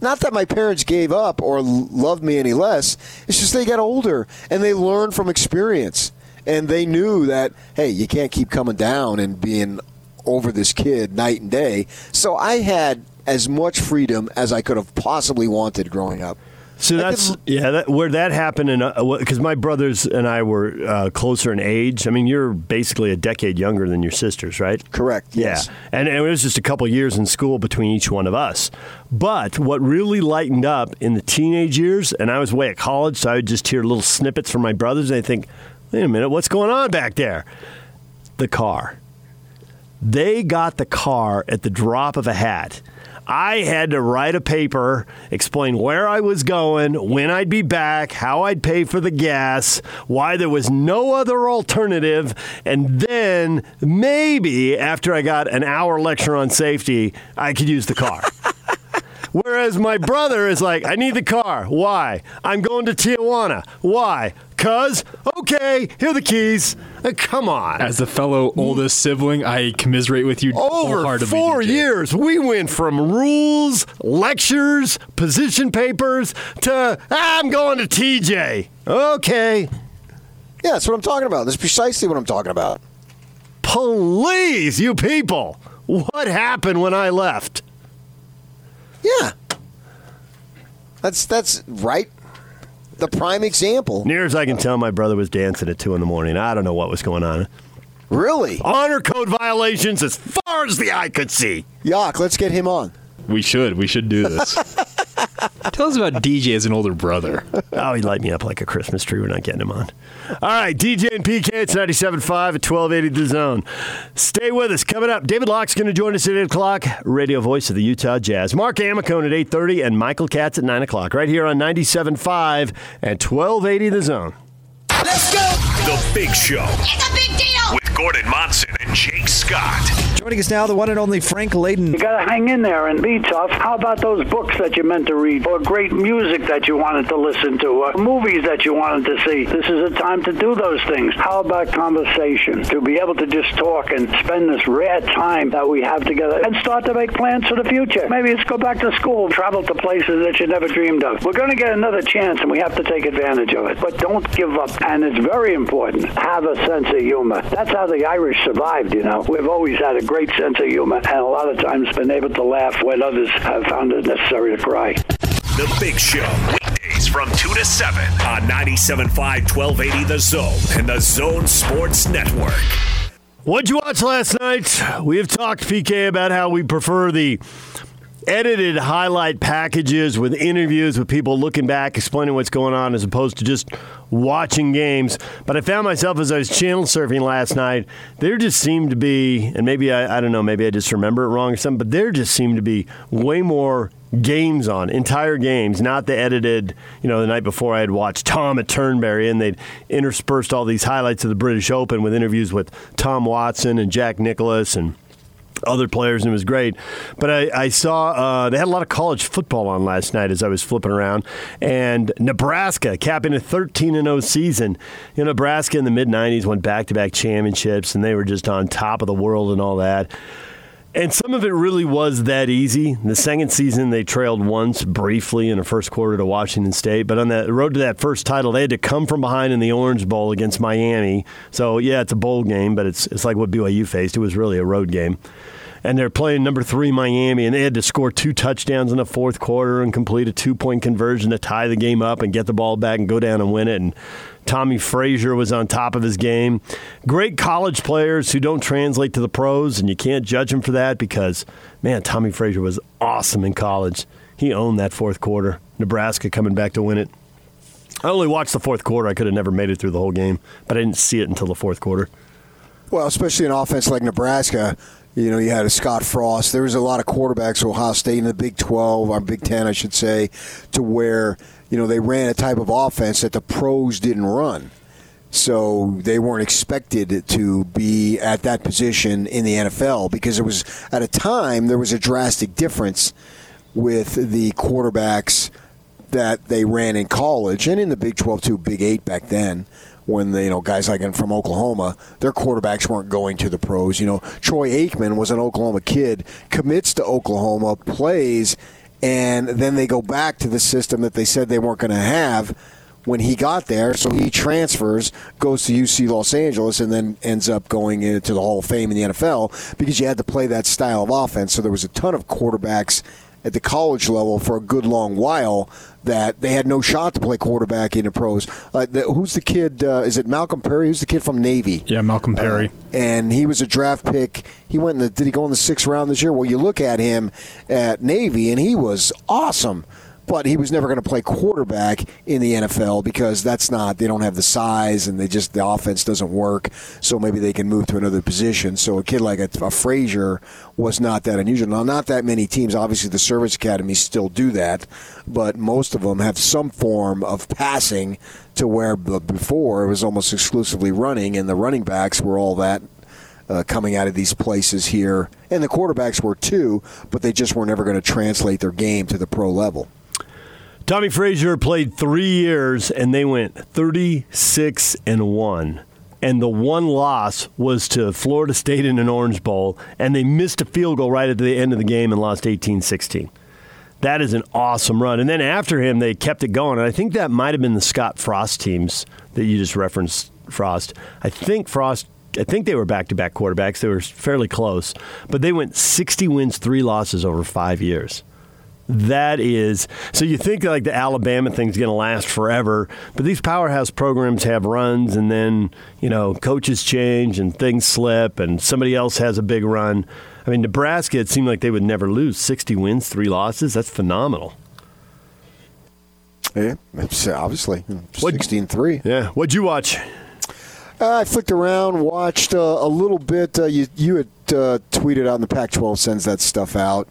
Not that my parents gave up or loved me any less. It's just they got older, and they learned from experience. And they knew that, hey, you can't keep coming down and being over this kid night and day. So I had as much freedom as I could have possibly wanted growing up. So that's, could, yeah, that, where that happened, because uh, my brothers and I were uh, closer in age. I mean, you're basically a decade younger than your sisters, right? Correct, yes. Yeah. And, and it was just a couple years in school between each one of us. But what really lightened up in the teenage years, and I was away at college, so I would just hear little snippets from my brothers, and I'd think, wait a minute, what's going on back there? The car. They got the car at the drop of a hat. I had to write a paper, explain where I was going, when I'd be back, how I'd pay for the gas, why there was no other alternative, and then maybe after I got an hour lecture on safety, I could use the car. Whereas my brother is like, I need the car. Why? I'm going to Tijuana. Why? Cuz, okay, here are the keys. Uh, come on. As the fellow oldest sibling, I commiserate with you wholeheartedly. Over four D J. Years, we went from rules, lectures, position papers, to I'm going to T J. Okay. Yeah, that's what I'm talking about. That's precisely what I'm talking about. Please, you people. What happened when I left? Yeah. That's, that's right. The prime example. Near as I can tell, my brother was dancing at two in the morning. I don't know what was going on. Really? Honor code violations as far as the eye could see. Yuck, let's get him on. We should. We should do this. Tell us about D J as an older brother. Oh, he'd light me up like a Christmas tree. We're not getting him on. All right, D J and P K, it's ninety-seven point five at twelve eighty The Zone. Stay with us. Coming up, David Locke's going to join us at eight o'clock Radio voice of the Utah Jazz. Mark Amicone at eight thirty and Michael Katz at nine o'clock Right here on ninety-seven point five and twelve eighty The Zone. Let's go! The Big Show. It's a big deal! With Gordon Monson and Jake Scott. Joining us now, the one and only Frank Layden. You gotta hang in there and be tough. How about those books that you meant to read, or great music that you wanted to listen to, or movies that you wanted to see? This is a time to do those things. How about conversation? To be able to just talk and spend this rare time that we have together and start to make plans for the future. Maybe let's go back to school, travel to places that you never dreamed of. We're gonna get another chance and we have to take advantage of it. But don't give up. And it's very important. Have a sense of humor. That's how the Irish survived, you know. We've always had a great sense of humor and a lot of times been able to laugh when others have found it necessary to cry. The Big Show, weekdays from two to seven on ninety-seven point five, twelve eighty The Zone and The Zone Sports Network. What'd you watch last night? We have talked, P K, about how we prefer the edited highlight packages with interviews with people looking back, explaining what's going on as opposed to just watching games. But I found myself as I was channel surfing last night, there just seemed to be, and maybe, I, I don't know, maybe I just remember it wrong or something, but there just seemed to be way more games on, entire games, not the edited, you know, the night before I had watched Tom at Turnberry and they'd interspersed all these highlights of the British Open with interviews with Tom Watson and Jack Nicklaus and other players, and it was great. But I, I saw uh, they had a lot of college football on last night as I was flipping around. And Nebraska, capping a thirteen and oh season. You know, Nebraska in the mid nineties won back-to-back championships, and they were just on top of the world and all that. And some of it really was that easy. The second season, they trailed once briefly in the first quarter to Washington State. But on the road to that first title, they had to come from behind in the Orange Bowl against Miami. So, yeah, it's a bowl game, but it's it's like what B Y U faced. It was really a road game. And they're playing number three Miami, and they had to score two touchdowns in the fourth quarter and complete a two-point conversion to tie the game up and get the ball back and go down and win it. And Tommy Frazier was on top of his game. Great college players who don't translate to the pros, and you can't judge them for that because, man, Tommy Frazier was awesome in college. He owned that fourth quarter. Nebraska coming back to win it. I only watched the fourth quarter. I could have never made it through the whole game, but I didn't see it until the fourth quarter. Well, especially an offense like Nebraska. You know, you had a Scott Frost. There was a lot of quarterbacks at Ohio State in the Big twelve, or Big ten, I should say, to where, you know, they ran a type of offense that the pros didn't run. So they weren't expected to be at that position in the N F L because it was, at a time, there was a drastic difference with the quarterbacks that they ran in college and in the Big twelve too, Big eight back then. When they, you know, guys like from Oklahoma, their quarterbacks weren't going to the pros. You know, Troy Aikman was an Oklahoma kid, commits to Oklahoma, plays, and then they go back to the system that they said they weren't going to have when he got there. So he transfers, goes to U C Los Angeles, and then ends up going into the Hall of Fame in the N F L because you had to play that style of offense. So there was a ton of quarterbacks at the college level for a good long while that they had no shot to play quarterback in the pros. Uh, the, who's the kid? Uh, is it Malcolm Perry? Who's the kid from Navy? Yeah, Malcolm Perry. Uh, and he was a draft pick. He went in the, did he go in the sixth round this year? Well, you look at him at Navy, and he was awesome. But he was never going to play quarterback in the N F L because that's not, they don't have the size and they just, the offense doesn't work. So maybe they can move to another position. So a kid like a, a Frazier was not that unusual. Now, not that many teams, obviously the service academies still do that, but most of them have some form of passing to where before it was almost exclusively running, and the running backs were all that. Uh, coming out of these places here. And the quarterbacks were too, but they just were never going to translate their game to the pro level. Tommy Frazier played three years, and they went thirty-six and one. And the one loss was to Florida State in an Orange Bowl, and they missed a field goal right at the end of the game and lost eighteen sixteen. That is an awesome run. And then after him, they kept it going. And I think that might have been the Scott Frost teams that you just referenced, Frost. I think Frost... I think they were back-to-back quarterbacks. They were fairly close. But they went sixty wins, three losses over five years. That is – so you think like the Alabama thing's going to last forever, but these powerhouse programs have runs and then, you know, coaches change and things slip and somebody else has a big run. I mean, Nebraska, it seemed like they would never lose. sixty wins, three losses, that's phenomenal. Yeah, obviously. sixteen three. Yeah. What'd you watch? Uh, I flicked around, watched uh, a little bit. Uh, you you had uh, tweeted out, and the Pac twelve sends that stuff out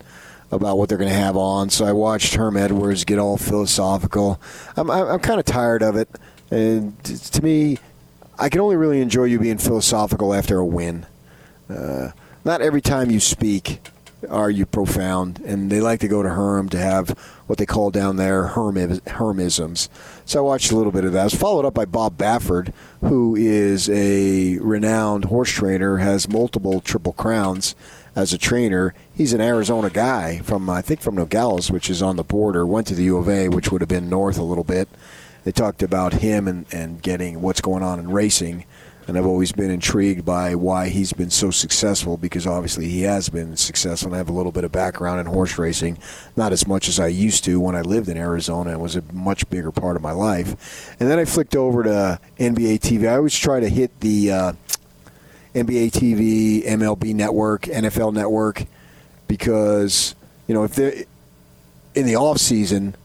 about what they're going to have on. So I watched Herm Edwards get all philosophical. I'm I'm kind of tired of it, and to me, I can only really enjoy you being philosophical after a win. Uh, not every time you speak are you profound, and they like to go to Herm to have what they call down there Herm, Hermisms. So I watched a little bit of that. I was followed up by Bob Baffert, who is a renowned horse trainer, has multiple Triple Crowns as a trainer. He's an Arizona guy from, I think, from Nogales, which is on the border, went to the U of A, which would have been north a little bit. They talked about him and, and getting what's going on in racing. And I've always been intrigued by why he's been so successful, because obviously he has been successful. And I have a little bit of background in horse racing, not as much as I used to when I lived in Arizona. It was a much bigger part of my life. And then I flicked over to N B A T V. I always try to hit the uh, N B A T V, M L B Network, N F L Network, because, you know, if they're in the off season,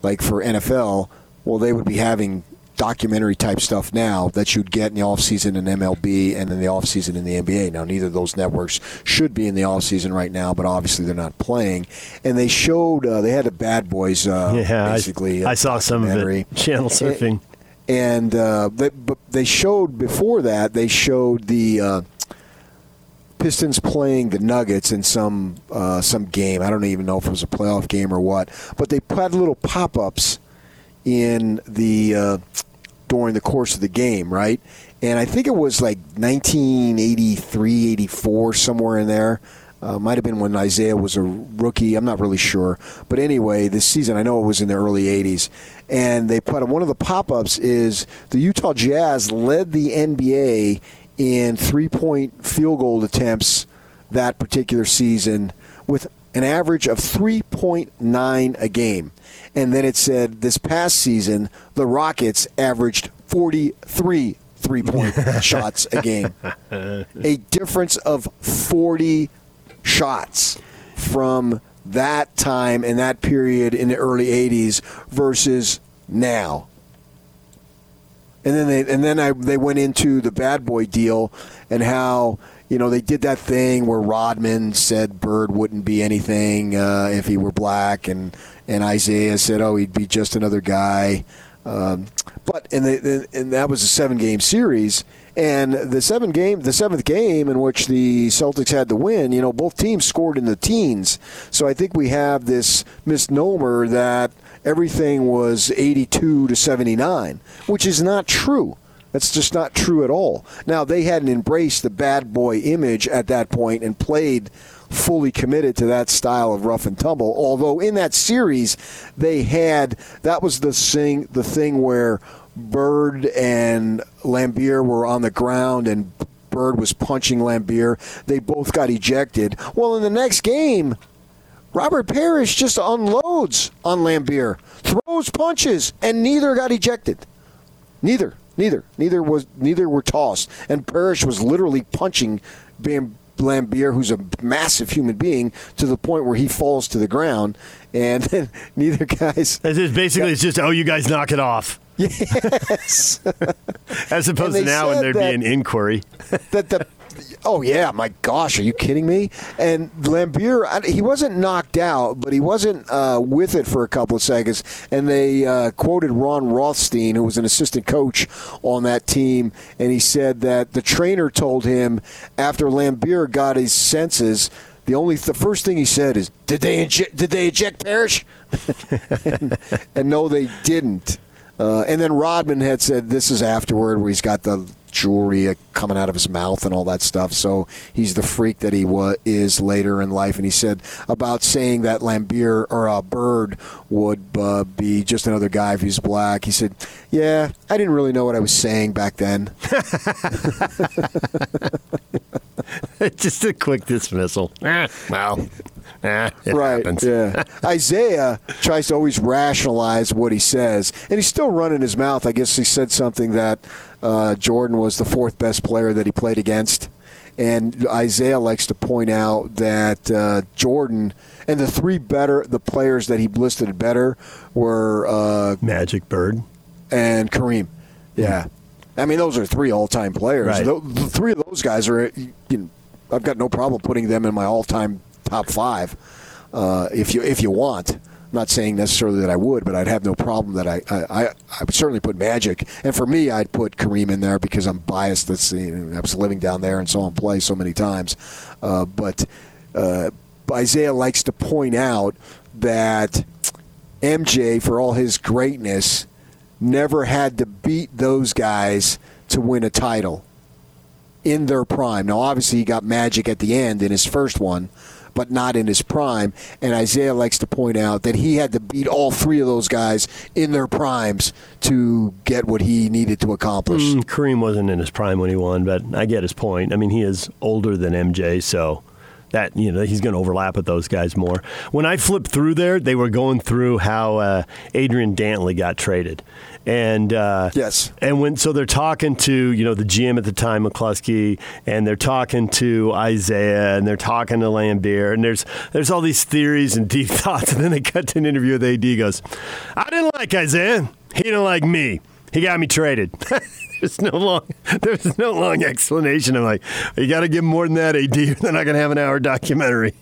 like for N F L, well, they would be having documentary-type stuff now that you'd get in the offseason in M L B and in the offseason in the N B A. Now, neither of those networks should be in the offseason right now, but obviously they're not playing. And they showed uh, – they had a Bad Boys, uh, yeah, basically. I, I saw some of it, channel surfing. And, and uh, they, but they showed – before that, they showed the uh, Pistons playing the Nuggets in some uh, some game. I don't even know if it was a playoff game or what. But they had little pop-ups in the uh, – during the course of the game, right? And I think it was like nineteen eighty-three, eighty-four, somewhere in there. Uh, might have been when Isaiah was a rookie. I'm not really sure. But anyway, this season, I know it was in the early eighties. And they put one of the pop-ups is the Utah Jazz led the N B A in three-point field goal attempts that particular season with an average of three point nine a game. And then it said this past season, the Rockets averaged forty-three three-point shots a game. A difference of forty shots from that time and that period in the early eighties versus now. And then they and then I, they went into the Bad Boy deal and how, you know, they did that thing where Rodman said Bird wouldn't be anything uh, if he were black, and and Isaiah said, oh, he'd be just another guy. Um, but and, the, and that was a seven-game series, and the seven game, the seventh game in which the Celtics had the win, you know, both teams scored in the teens. So I think we have this misnomer that everything was eighty-two to seventy-nine, which is not true. That's just not true at all. Now, they hadn't embraced the Bad Boy image at that point and played fully committed to that style of rough and tumble, although in that series they had – that was the thing, the thing where Bird and Lambeer were on the ground and Bird was punching Lambeer. They both got ejected. Well, in the next game – Robert Parrish just unloads on Lambeer, throws punches, and neither got ejected. Neither, neither, neither was neither were tossed. And Parrish was literally punching Bam. Lambeer, who's a massive human being, to the point where he falls to the ground, and then neither guys. That's just basically, got, it's just, oh, you guys knock it off. Yes. As opposed to now when there'd that, be an inquiry. That the, oh, yeah, my gosh, are you kidding me? And Lambeer, he wasn't knocked out, but he wasn't uh, with it for a couple of seconds. And they uh, quoted Ron Rothstein, who was an assistant coach on that team, and he said that the trainer told him after Lambeer got his senses, the only the first thing he said is, did they, inje- did they eject Parrish? and, and no, they didn't. Uh, and then Rodman had said, this is afterward, where he's got the jewelry coming out of his mouth and all that stuff. So he's the freak that he wa- is later in life. And he said about saying that Lambeer or uh, Bird would uh, be just another guy if he's black. He said, yeah, I didn't really know what I was saying back then. Just a quick dismissal. Ah, wow. Ah, right. Happens. Yeah. Isaiah tries to always rationalize what he says, and he's still running his mouth. I guess he said something that uh, Jordan was the fourth best player that he played against, and Isaiah likes to point out that uh, Jordan and the three better the players that he listed better were uh, Magic, Bird, and Kareem. Yeah, I mean those are three all-time players. Right. The, the three of those guys are. You know, I've got no problem putting them in my all-time top five, uh, if you if you want. I'm not saying necessarily that I would, but I'd have no problem that I I, I, I would certainly put Magic. And for me, I'd put Kareem in there because I'm biased. That's, you know, I was living down there and saw him play so many times. Uh, but uh, Isaiah likes to point out that M J, for all his greatness, never had to beat those guys to win a title in their prime. Now, obviously, he got Magic at the end in his first one, but not in his prime. And Isaiah likes to point out that he had to beat all three of those guys in their primes to get what he needed to accomplish. Mm, Kareem wasn't in his prime when he won, but I get his point. I mean, he is older than M J, so that, you know, he's going to overlap with those guys more. When I flipped through there, they were going through how uh, Adrian Dantley got traded. And uh, yes, and when so they're talking to, you know, the G M at the time, McCluskey, and they're talking to Isaiah, and they're talking to Lambeer, and there's there's all these theories and deep thoughts, and then they cut to an interview with A D. Goes, I didn't like Isaiah. He didn't like me. He got me traded. There's no long, there's no long explanation. I'm like, you got to give more than that, A D. They're not going to have an hour documentary.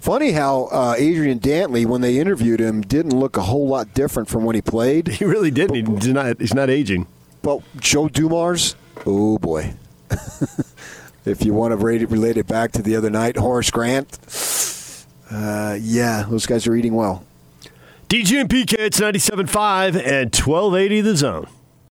Funny how uh, Adrian Dantley, when they interviewed him, didn't look a whole lot different from when he played. He really didn't. He did not, he's not aging. But Joe Dumars, oh boy. If you want to relate it back to the other night, Horace Grant, uh, yeah, those guys are eating well. D J and P K, it's ninety-seven point five and twelve eighty The Zone.